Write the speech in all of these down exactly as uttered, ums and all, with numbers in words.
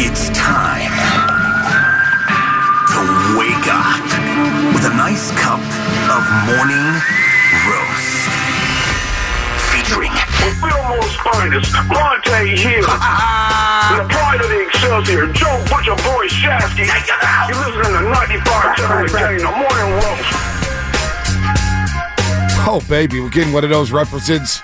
It's time to wake up with a nice cup of morning roast. Featuring Fillmore's finest, Monte Hill, the pride of the Excelsior, Joe Butcher Boy Shasky. You're listening to ninety-five point seven, the Morning Roast. Oh, baby, we're getting one of those references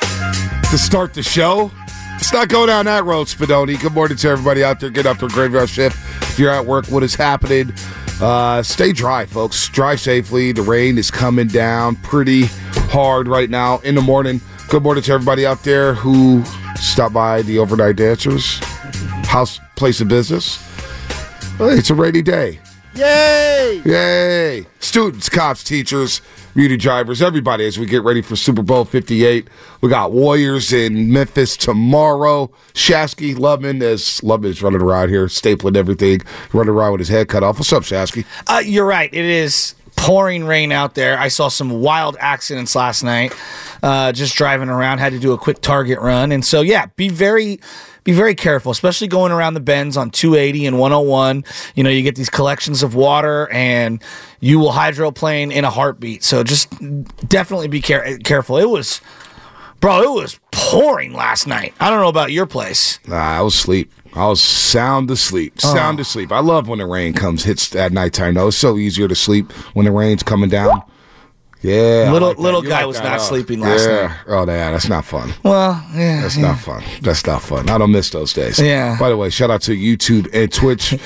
to start the show. Let's not go down that road, Spadoni. Good morning to everybody out there. Get up for graveyard shift. If you're at work, what is happening? Uh, stay dry, folks. Drive safely. The rain is coming down pretty hard right now in the morning. Good morning to everybody out there who stopped by the overnight dancers, house, place of business. It's a rainy day. Yay! Yay! Students, cops, teachers, muted drivers, everybody, as we get ready for Super Bowl fifty-eight. We got Warriors in Memphis tomorrow. Shasky, Lovin, as Lovin's running around here, stapling everything, running around with his head cut off. What's up, Shasky? Uh, you're right. It is pouring rain out there. I saw some wild accidents last night. Uh, just driving around, had to do a quick Target run. And so, yeah, be very... Be very careful, especially going around the bends on two eighty and one oh one. You know, you get these collections of water, and you will hydroplane in a heartbeat. So just definitely be care- careful. It was, bro, it was pouring last night. I don't know about your place. Nah, I was asleep. I was sound asleep. Sound oh. asleep. I love when the rain comes, hits at nighttime, though. It's so easier to sleep when the rain's coming down. Yeah. Little like little guy like was not up. sleeping last yeah. night. Oh, yeah. That's not fun. Well, yeah. That's yeah. not fun. That's not fun. I don't miss those days. Yeah. By the way, shout out to YouTube and Twitch.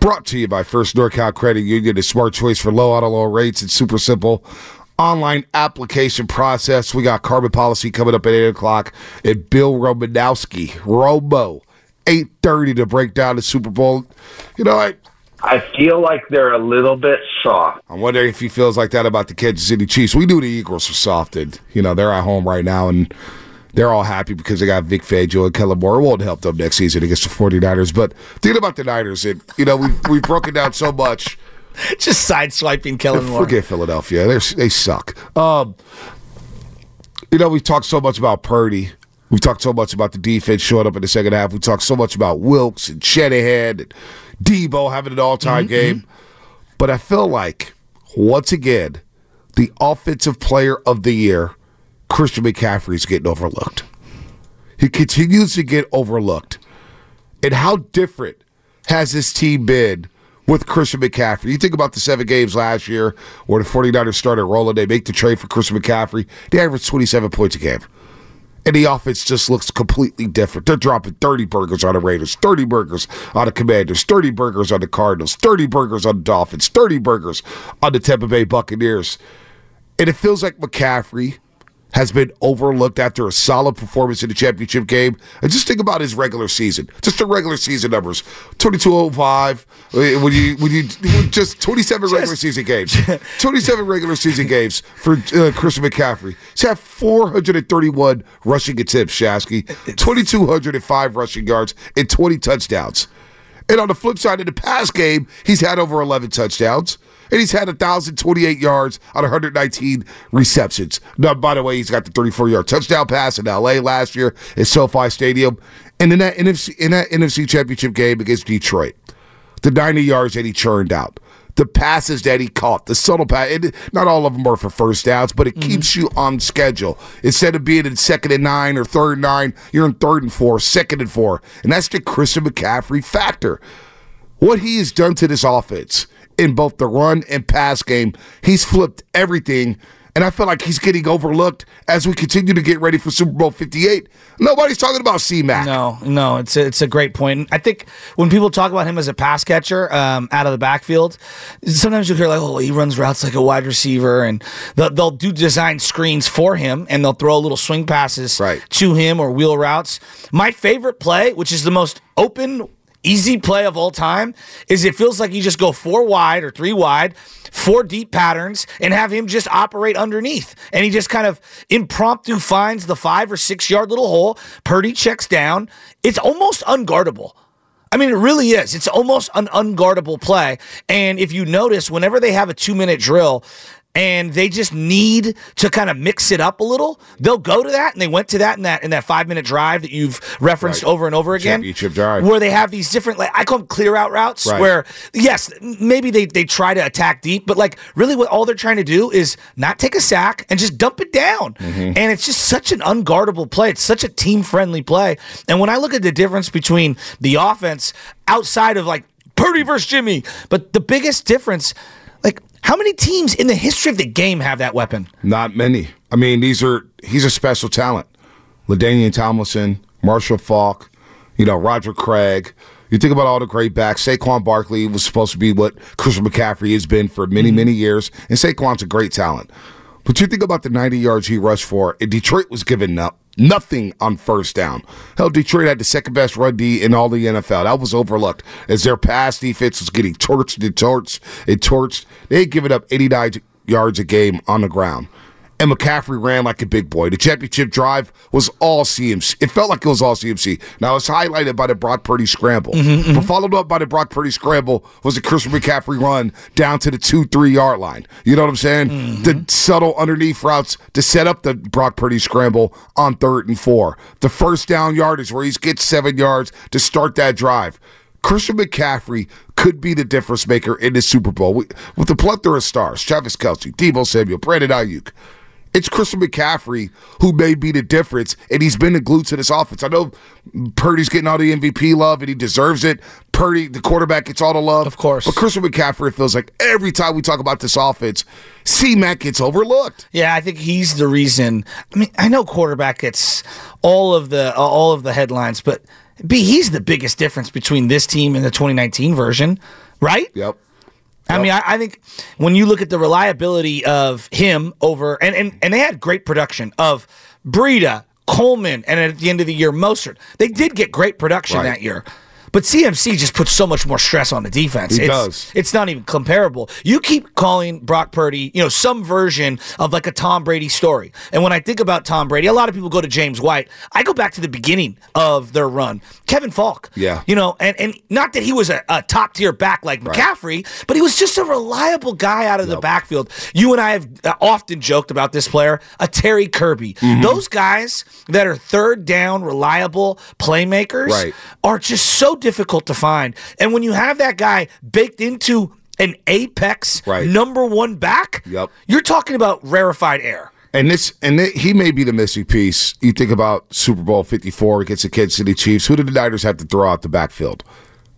Brought to you by First NorCal Credit Union, a smart choice for low auto loan rates. It's super simple. Online application process. We got carbon policy coming up at eight o'clock. And Bill Romanowski, Robo, eight thirty to break down the Super Bowl. You know, I... I feel like they're a little bit soft. I'm wondering if he feels like that about the Kansas City Chiefs. We knew the Eagles were soft, and, you know, they're at home right now, and they're all happy because they got Vic Fangio and Kellen Moore. It won't help them next season against the forty-niners. But thinking about the Niners, and, you know, we've, we've broken down so much. Just sideswiping Kellen Moore. Forget Philadelphia. They're, they suck. Um, you know, we've talked so much about Purdy. We've talked so much about the defense showing up in the second half. We talked so much about Wilkes and Shanahan and Deebo having an all-time mm-hmm. game. But I feel like, once again, the offensive player of the year, Christian McCaffrey, is getting overlooked. He continues to get overlooked. And how different has this team been with Christian McCaffrey? You think about the seven games last year where the forty-niners started rolling. They make the trade for Christian McCaffrey. They averaged twenty-seven points a game. And the offense just looks completely different. They're dropping thirty burgers on the Raiders, thirty burgers on the Commanders, thirty burgers on the Cardinals, thirty burgers on the Dolphins, thirty burgers on the Tampa Bay Buccaneers. And it feels like McCaffrey has been overlooked after a solid performance in the championship game. And just think about his regular season, just the regular season numbers, twenty-two oh five, when you, when you just twenty-seven just, regular season games, twenty-seven regular season games for uh, Christian McCaffrey. He's had four hundred thirty-one rushing attempts, Shasky, two thousand two hundred five rushing yards, and twenty touchdowns. And on the flip side, in the pass game, he's had over eleven touchdowns. And he's had one thousand twenty-eight yards on one hundred nineteen receptions. Now, by the way, he's got the thirty-four-yard touchdown pass in L A last year at SoFi Stadium. And in that N F C, in that N F C Championship game against Detroit, the ninety yards that he churned out, the passes that he caught, the subtle pass. It, not all of them are for first downs, but it mm-hmm. keeps you on schedule. Instead of being in second and nine or third and nine, you're in third and four, second and four. And that's the Christian McCaffrey factor. What he has done to this offense in both the run and pass game, he's flipped everything. And I feel like he's getting overlooked as we continue to get ready for Super Bowl fifty-eight. Nobody's talking about C-Mac. No, no, it's a, it's a great point. I think when people talk about him as a pass catcher um, out of the backfield, sometimes you'll hear like, oh, he runs routes like a wide receiver, and they'll, they'll do design screens for him, and they'll throw little swing passes right. to him or wheel routes. My favorite play, which is the most open easy play of all time, is it feels like you just go four wide or three wide, four deep patterns, and have him just operate underneath. And he just kind of impromptu finds the five or six yard little hole. Purdy checks down. It's almost unguardable. I mean, it really is. It's almost an unguardable play. And if you notice, whenever they have a two-minute drill and they just need to kind of mix it up a little, they'll go to that, and they went to that in that in that five-minute drive that you've referenced right. over and over again. Championship drive. Where they have these different, like, I call them clear-out routes, right. where, yes, maybe they, they try to attack deep, but, like, really what all they're trying to do is not take a sack and just dump it down. Mm-hmm. And it's just such an unguardable play. It's such a team-friendly play. And when I look at the difference between the offense outside of, like, Purdy versus Jimmy, but the biggest difference, like, how many teams in the history of the game have that weapon? Not many. I mean, these are he's a special talent. LaDainian Tomlinson, Marshall Faulk, you know, Roger Craig. You think about all the great backs. Saquon Barkley was supposed to be what Christian McCaffrey has been for many, many years, and Saquon's a great talent. But you think about the ninety yards he rushed for, and Detroit was giving up nothing on first down. Hell, Detroit had the second-best run D in all the N F L. That was overlooked as their pass defense was getting torched and torched and torched. They had given up eighty-nine yards a game on the ground. And McCaffrey ran like a big boy. The championship drive was all C M C. It felt like it was all C M C. Now, it's highlighted by the Brock Purdy scramble. Mm-hmm, mm-hmm. But followed up by the Brock Purdy scramble was the Christian McCaffrey run down to the two three yard line. You know what I'm saying? Mm-hmm. The subtle underneath routes to set up the Brock Purdy scramble on third and four. The first down yardage where he gets seven yards to start that drive. Christian McCaffrey could be the difference maker in this Super Bowl with, with the plethora of stars. Travis Kelce, Deebo Samuel, Brandon Ayuk. It's Christian McCaffrey who may be the difference, and he's been the glue to this offense. I know Purdy's getting all the M V P love, and he deserves it. Purdy, the quarterback, gets all the love. Of course. But Christian McCaffrey feels like every time we talk about this offense, C-Mac gets overlooked. Yeah, I think he's the reason. I mean, I know quarterback gets all of the, all of the headlines, but B, he's the biggest difference between this team and the twenty nineteen version, right? Yep. I mean, I, I think when you look at the reliability of him over, and, and, and they had great production of Breida, Coleman, and at the end of the year, Mostert. They did get great production right. that year. But C M C just puts so much more stress on the defense. He it's, does. It's not even comparable. You keep calling Brock Purdy, you know, some version of like a Tom Brady story. And when I think about Tom Brady, a lot of people go to James White. I go back to the beginning of their run. Kevin Falk. Yeah. You know, and, and not that he was a, a top-tier back like right. McCaffrey, but he was just a reliable guy out of yep. the backfield. You and I have often joked about this player, a Terry Kirby. Mm-hmm. Those guys that are third-down reliable playmakers right. are just so difficult to find. And when you have that guy baked into an apex right. number one back, yep. you're talking about rarefied air. And this, and th- he may be the missing piece. You think about Super Bowl fifty-four against the Kansas City Chiefs. Who did the Niners have to throw out the backfield?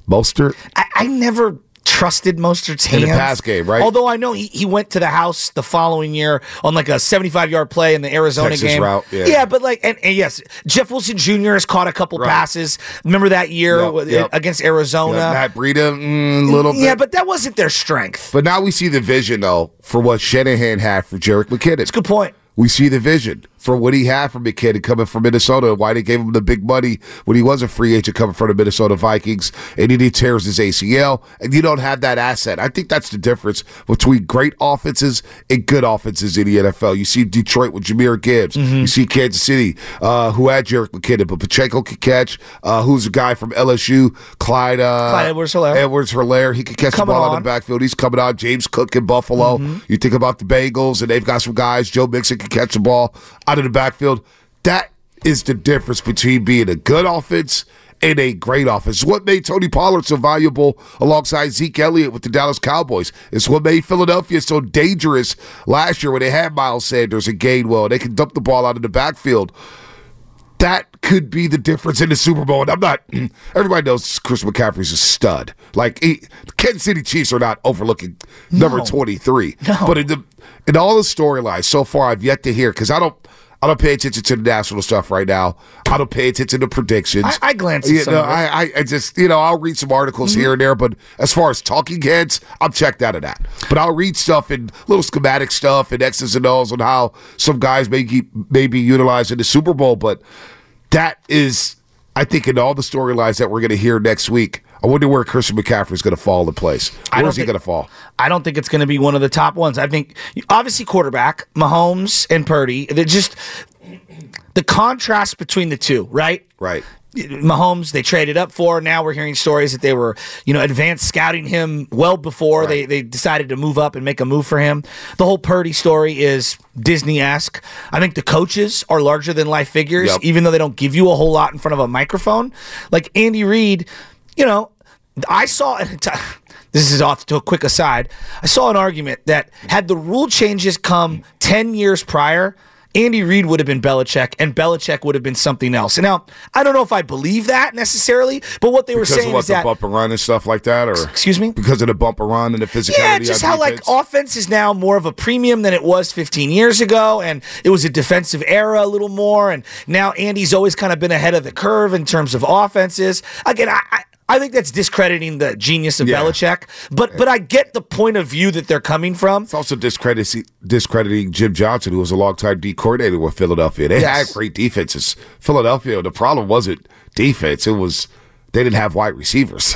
Mostert? I, I never trusted Mostert's hands. In the pass game, right? Although I know he, he went to the house the following year on like a seventy-five-yard play in the Arizona Texas game. Route, yeah. yeah, but like, and, and yes, Jeff Wilson Junior has caught a couple right. passes. Remember that year yep, with, yep. against Arizona? Yep, Matt Breida, a mm, little bit. Yeah, but that wasn't their strength. But now we see the vision, though, for what Shanahan had for Jerick McKinnon. That's a good point. We see the vision for what he had for McKinnon coming from Minnesota and why they gave him the big money when he was a free agent coming from the Minnesota Vikings, and he tears his A C L, and you don't have that asset. I think that's the difference between great offenses and good offenses in the N F L. You see Detroit with Jahmyr Gibbs. Mm-hmm. You see Kansas City, uh, who had Jerick McKinnon, but Pacheco could catch. Uh, who's a guy from L S U? Clyde, uh, Clyde Edwards-Helaire. Edwards-Helaire. He could catch coming the ball on. out of the backfield. He's coming out. James Cook in Buffalo. Mm-hmm. You think about the Bengals, and they've got some guys. Joe Mixon could catch the ball out of the backfield. That is the difference between being a good offense and a great offense. It's what made Tony Pollard so valuable alongside Zeke Elliott with the Dallas Cowboys. It's what made Philadelphia so dangerous last year when they had Miles Sanders and Gainwell. They can dump the ball out of the backfield. That could be the difference in the Super Bowl. And I'm not, everybody knows Christian McCaffrey's a stud. Like, he, the Kansas City Chiefs are not overlooking number no. twenty-three. No. But in, the, in all the storylines so far, I've yet to hear, because I don't, I don't pay attention to the national stuff right now. I don't pay attention to predictions. I, I glance at you know, I, I just, you know, I'll read some articles mm-hmm. here and there, but as far as talking heads, I'm checked out of that. But I'll read stuff and little schematic stuff and X's and O's on how some guys may, keep, may be utilized in the Super Bowl. But that is, I think, in all the storylines that we're going to hear next week, I wonder where Christian McCaffrey is going to fall into place. Where is he going to fall? I don't think it's going to be one of the top ones. I think, obviously, quarterback, Mahomes and Purdy, they're just the contrast between the two, right? Right. Mahomes, they traded up for. Now we're hearing stories that they were, you know, advanced scouting him well before right. they, they decided to move up and make a move for him. The whole Purdy story is Disney-esque. I think the coaches are larger-than-life figures, yep. even though they don't give you a whole lot in front of a microphone. Like Andy Reid, you know, I saw, this is off to a quick aside, I saw an argument that had the rule changes come ten years prior, Andy Reid would have been Belichick, and Belichick would have been something else. And now, I don't know if I believe that necessarily, but what they were because saying of what, is that... Because of the bump and run and stuff like that? Or excuse me? Because of the bump and run and the physicality. Yeah, just how like offense is now more of a premium than it was fifteen years ago, and it was a defensive era a little more, and now Andy's always kind of been ahead of the curve in terms of offenses. Again, I... I I think that's discrediting the genius of yeah. Belichick, but but I get the point of view that they're coming from. It's also discrediting, discrediting Jim Johnson, who was a longtime D coordinator with Philadelphia. They yes. had great defenses. Philadelphia, the problem wasn't defense. It was they didn't have wide receivers.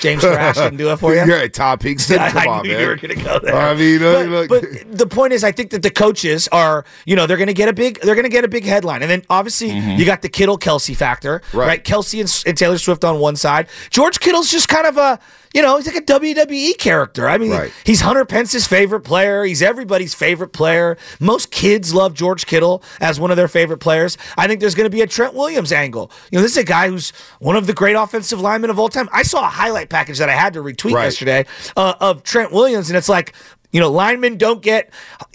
James Thrash didn't do it for you? Yeah, Tom Pinkston. Come I on, knew man. You were going to go there. I mean, but, look. But the point is, I think that the coaches are, you know, they're going to get a big, they're going to get a big headline, and then obviously mm-hmm. you got the Kittle-Kelce factor, right? right? Kelce and, and Taylor Swift on one side. George Kittle's just kind of a, you know, he's like a W W E character. I mean, right. he's Hunter Pence's favorite player. He's everybody's favorite player. Most kids love George Kittle as one of their favorite players. I think there's going to be a Trent Williams angle. You know, this is a guy who's one of the great offensive linemen of all time. I saw a highlight package that I had to retweet right. yesterday uh, of Trent Williams, and it's like, you know, linemen don't get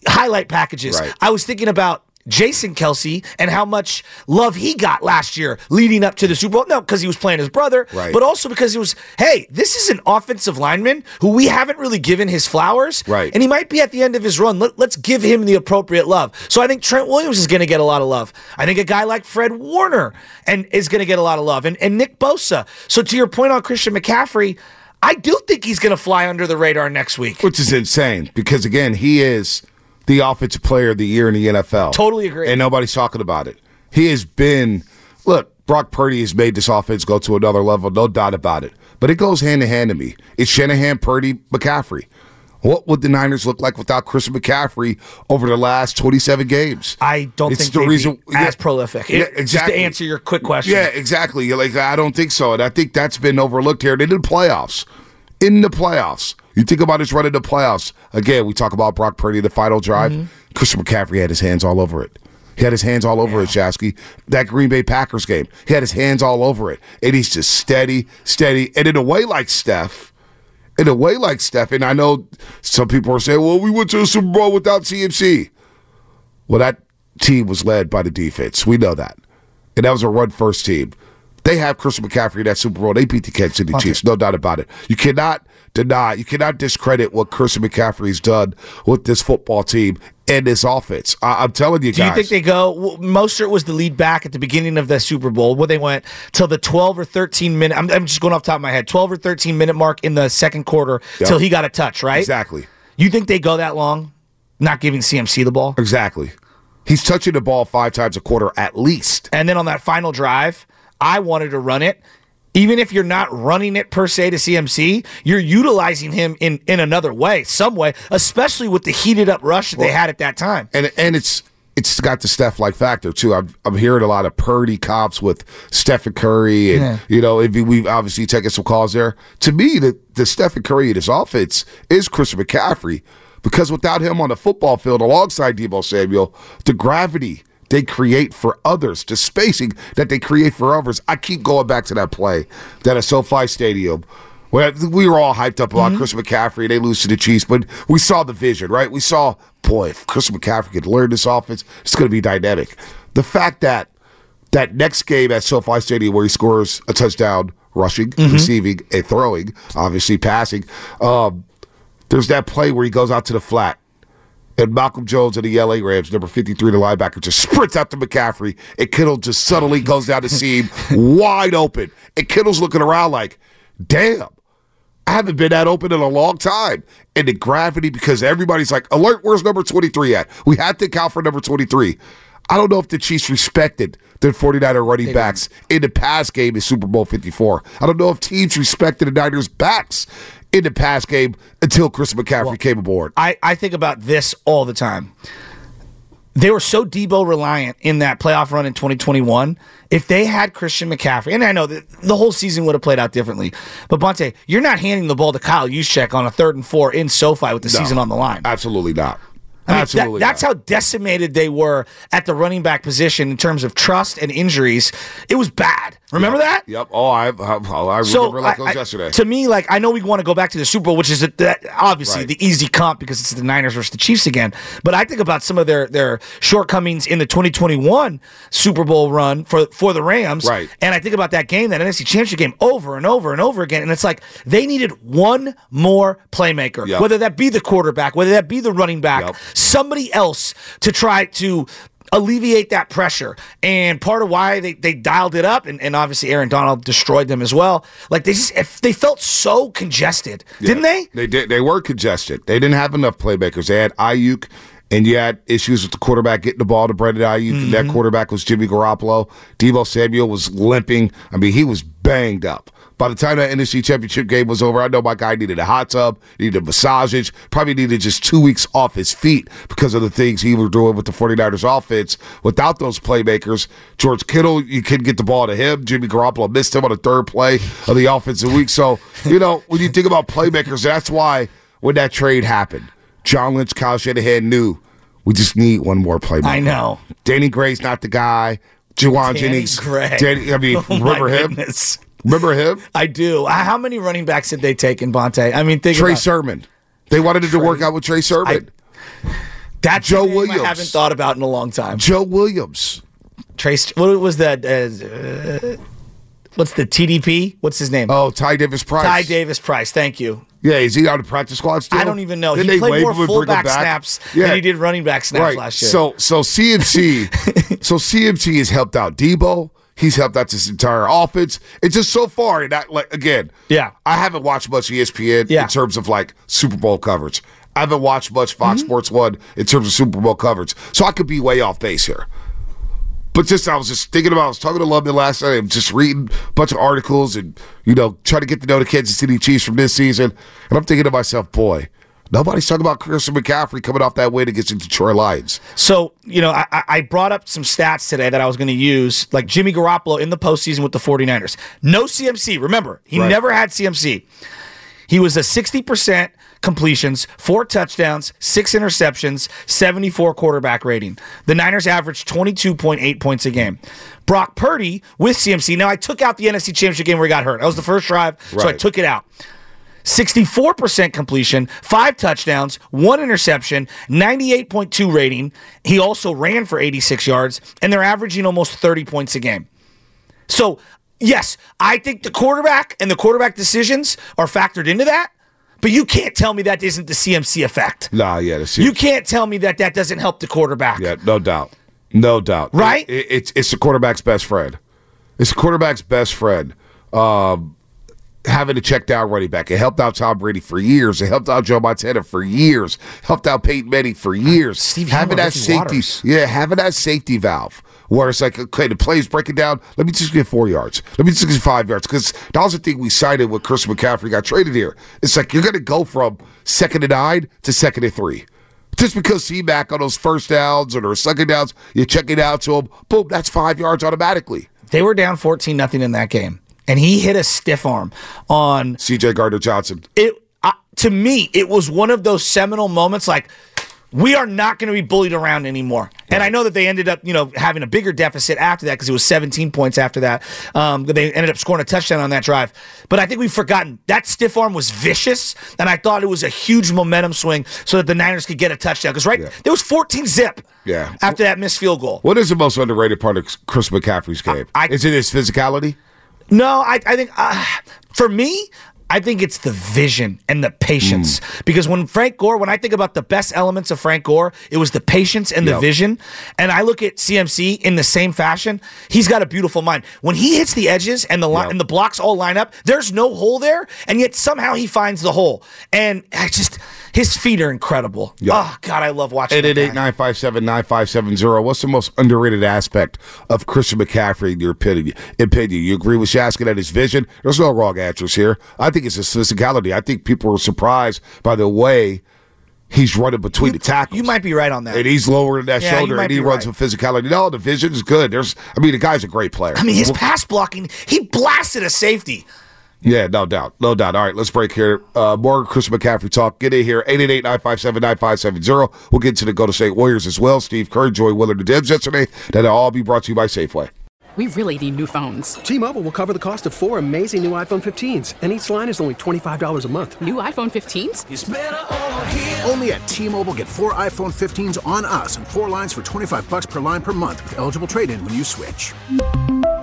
highlight packages. Right. I was thinking about Jason Kelce and how much love he got last year leading up to the Super Bowl. No, because he was playing his brother, right. but also because it was, hey, this is an offensive lineman who we haven't really given his flowers, right. and he might be at the end of his run. Let, let's give him the appropriate love. So I think Trent Williams is going to get a lot of love. I think a guy like Fred Warner and is going to get a lot of love, and, and Nick Bosa. So to your point on Christian McCaffrey, I do think he's going to fly under the radar next week. Which is insane because, again, he is the offensive player of the year in the N F L. Totally agree. And nobody's talking about it. He has been, look, Brock Purdy has made this offense go to another level, no doubt about it. But it goes hand-in-hand to me. It's Shanahan, Purdy, McCaffrey. What would the Niners look like without Christian McCaffrey over the last twenty-seven games? I don't it's think the reason be as yeah, prolific. It, yeah, exactly. Just to answer your quick question. Yeah, exactly. Like, I don't think so. And I think that's been overlooked here. And in the playoffs. In the playoffs. You think about his run in the playoffs. Again, we talk about Brock Purdy, the final drive. Mm-hmm. Christian McCaffrey had his hands all over it. He had his hands all over yeah. it, Shasky. That Green Bay Packers game, he had his hands all over it. And he's just steady, steady. And in a way like Steph, in a way like Steph, and I know some people are saying, well, we went to the Super Bowl without C M C. Well, that team was led by the defense. We know that. And that was a run-first team. They have Christian McCaffrey in that Super Bowl. They beat the Kansas City Chiefs, no doubt about it. You cannot deny, you cannot discredit what Christian McCaffrey's done with this football team and this offense. I- I'm telling you guys. Do you think they go, well, Mostert was the lead back at the beginning of the Super Bowl where they went till the twelve or thirteen minute, I'm, I'm just going off the top of my head, twelve or thirteen minute mark in the second quarter yep. till he got a touch, right? Exactly. You think they go that long, not giving C M C the ball? Exactly. He's touching the ball five times a quarter at least. And then on that final drive, I wanted to run it. Even if you're not running it per se to C M C, you're utilizing him in, in another way, some way, especially with the heated up rush that well, they had at that time. And and it's it's got the Steph-like factor too. I'm I'm hearing a lot of Purdy comps with Stephen Curry, and yeah. you know, if we've obviously taken some calls there. To me, the the Stephen Curry in his offense is Christian McCaffrey because without him on the football field alongside Deebo Samuel, the gravity they create for others, to spacing that they create for others. I keep going back to that play that at SoFi Stadium. We were all hyped up about mm-hmm. Christian McCaffrey. They lose to the Chiefs, but we saw the vision, right? We saw, boy, if Christian McCaffrey could learn this offense, it's going to be dynamic. The fact that that next game at SoFi Stadium where he scores a touchdown, rushing, mm-hmm. receiving, and throwing, obviously passing, um, there's that play where he goes out to the flat, and Malcolm Jones of the L A Rams, number fifty-three, the linebacker, just sprints out to McCaffrey, and Kittle just suddenly goes down the seam wide open. And Kittle's looking around like, damn, I haven't been that open in a long time. And the gravity, because everybody's like, alert, where's number twenty-three at? We had to count for number twenty-three. I don't know if the Chiefs respected their 49er running backs in the past game in Super Bowl fifty-four. I don't know if teams respected the Niners' backs in the past game until Chris McCaffrey well, came aboard. I, I think about this all the time. They were so Deebo-reliant in that playoff run in twenty twenty-one. If they had Christian McCaffrey, and I know that the whole season would have played out differently, but Bonte, you're not handing the ball to Kyle Juszczyk on a third and four in SoFi with the no, season on the line. Absolutely not. I mean, Absolutely that, that's how decimated they were at the running back position in terms of trust and injuries. It was bad. Remember yep. that? Yep. Oh, I, I, I remember so like it was yesterday. To me, like I know we want to go back to the Super Bowl, which is a, that, obviously right. the easy comp because it's the Niners versus the Chiefs again. But I think about some of their, their shortcomings in the twenty twenty-one Super Bowl run for, for the Rams. Right. And I think about that game, that N F C Championship game, over and over and over again. And it's like they needed one more playmaker, yep. whether that be the quarterback, whether that be the running back. Yep. Somebody else to try to alleviate that pressure. And part of why they, they dialed it up, and, and obviously Aaron Donald destroyed them as well. Like, they just they felt so congested, yeah, didn't they? They did. They were congested. They didn't have enough playmakers. They had Ayuk, and you had issues with the quarterback getting the ball to Brandon Ayuk, mm-hmm. and that quarterback was Jimmy Garoppolo. Deebo Samuel was limping. I mean, he was banged up. By the time that N F C Championship game was over, I know my guy needed a hot tub, needed a massage, probably needed just two weeks off his feet because of the things he was doing with the 49ers offense. Without those playmakers, George Kittle, you couldn't get the ball to him. Jimmy Garoppolo missed him on the third play of the offensive week. So, you know, when you think about playmakers, that's why when that trade happened, John Lynch, Kyle Shanahan knew we just need one more playmaker. I know. Danny Gray's not the guy. Juwan Jennings. Danny, I mean, oh, remember him? Goodness. Remember him? I do. How many running backs did they take in Bonte? I mean, think Trey about Sermon. They wanted Trey, to work out with Trey Sermon. I, that's Joe Williams. I haven't thought about in a long time. Joe Williams. Trace. What was that? Uh, what's the T D P? What's his name? Oh, Ty Davis Price. Ty Davis Price. Thank you. Yeah, is he out of practice squad still? I don't even know. Didn't he played more fullback snaps yeah. than he did running back snaps right. last year. So, so C M C. so C M C has helped out Deebo. He's helped out this entire offense. It's just so far, and I, like again, yeah. I haven't watched much E S P N yeah. in terms of like Super Bowl coverage. I haven't watched much Fox mm-hmm. Sports One in terms of Super Bowl coverage, so I could be way off base here. But just I was just thinking about, I was talking to Lubman last night, I'm just reading a bunch of articles and you know trying to get to know the Kansas City Chiefs from this season, and I'm thinking to myself, boy, nobody's talking about Christian McCaffrey coming off that win against the Detroit Lions. So, you know, I, I brought up some stats today that I was going to use, like Jimmy Garoppolo in the postseason with the 49ers. No C M C. Remember, he right. never had C M C. He was a sixty percent completions, four touchdowns, six interceptions, seventy-four quarterback rating. The Niners averaged twenty-two point eight points a game. Brock Purdy with C M C. Now, I took out the N F C Championship game where he got hurt. That was the first drive, right. so I took it out. sixty-four percent completion, five touchdowns, one interception, ninety-eight point two rating. He also ran for eighty-six yards, and they're averaging almost thirty points a game. So, yes, I think the quarterback and the quarterback decisions are factored into that, but you can't tell me that isn't the C M C effect. Nah, yeah, the C M C. You can't tell me that that doesn't help the quarterback. Yeah, no doubt. No doubt. Right? It, it, it's, it's the quarterback's best friend. It's the quarterback's best friend. Um... Having to check down running back. It helped out Tom Brady for years. It helped out Joe Montana for years. Helped out Peyton Manning for years. Steve having Hummer, that safety, Waters. yeah, having that safety valve where it's like, okay, the play's breaking down. Let me just get four yards. Let me just get five yards because that was the thing we cited when Christian McCaffrey got traded here. It's like you're going to go from second and nine to second and three. Just because C-Mac on those first downs or those second downs, you check it out to him. Boom, that's five yards automatically. They were down fourteen nothing in that game. And he hit a stiff arm on C J Gardner-Johnson. It uh, to me, it was one of those seminal moments like, we are not going to be bullied around anymore. And I know that they ended up, you know, having a bigger deficit after that because it was seventeen points after that. Um, they ended up scoring a touchdown on that drive. But I think we've forgotten that stiff arm was vicious, and I thought it was a huge momentum swing so that the Niners could get a touchdown. Because, right, yeah. there was fourteen zip yeah. after that missed field goal. What is the most underrated part of Chris McCaffrey's game? I, I, is it his physicality? No, I, I think uh, for me, I think it's the vision and the patience. Mm. Because when Frank Gore, when I think about the best elements of Frank Gore, it was the patience and the yep. vision. And I look at C M C in the same fashion. He's got a beautiful mind. When he hits the edges and the li- yep. and the blocks all line up, there's no hole there, and yet somehow he finds the hole. And I just, his feet are incredible. Yep. Oh, God, I love watching that. eight eight eight, nine five seven, nine five seven zero. What's the most underrated aspect of Christian McCaffrey in your opinion? You agree with Shasky that his vision? There's no wrong answers here. I I think it's his physicality. I think people are surprised by the way he's running between you, the tackles. You might be right on that. And he's lowering that yeah, shoulder, and he runs right. with physicality. No, the vision's good. There's, I mean, the guy's a great player. I mean, his pass blocking, he blasted a safety. Yeah, no doubt. No doubt. All right, let's break here. Uh, more Christian McCaffrey talk. Get in here. eight eight eight, nine five seven, nine five seven zero. We'll get to the Golden State Warriors as well. Steve Kerr, Joy Willard, and Debs yesterday. That'll all be brought to you by Safeway. We really need new phones. T-Mobile will cover the cost of four amazing new iPhone fifteens, and each line is only twenty-five dollars a month. New iPhone fifteens? It's better over here. Only at T-Mobile, get four iPhone fifteens on us and four lines for twenty-five dollars per line per month with eligible trade-in when you switch.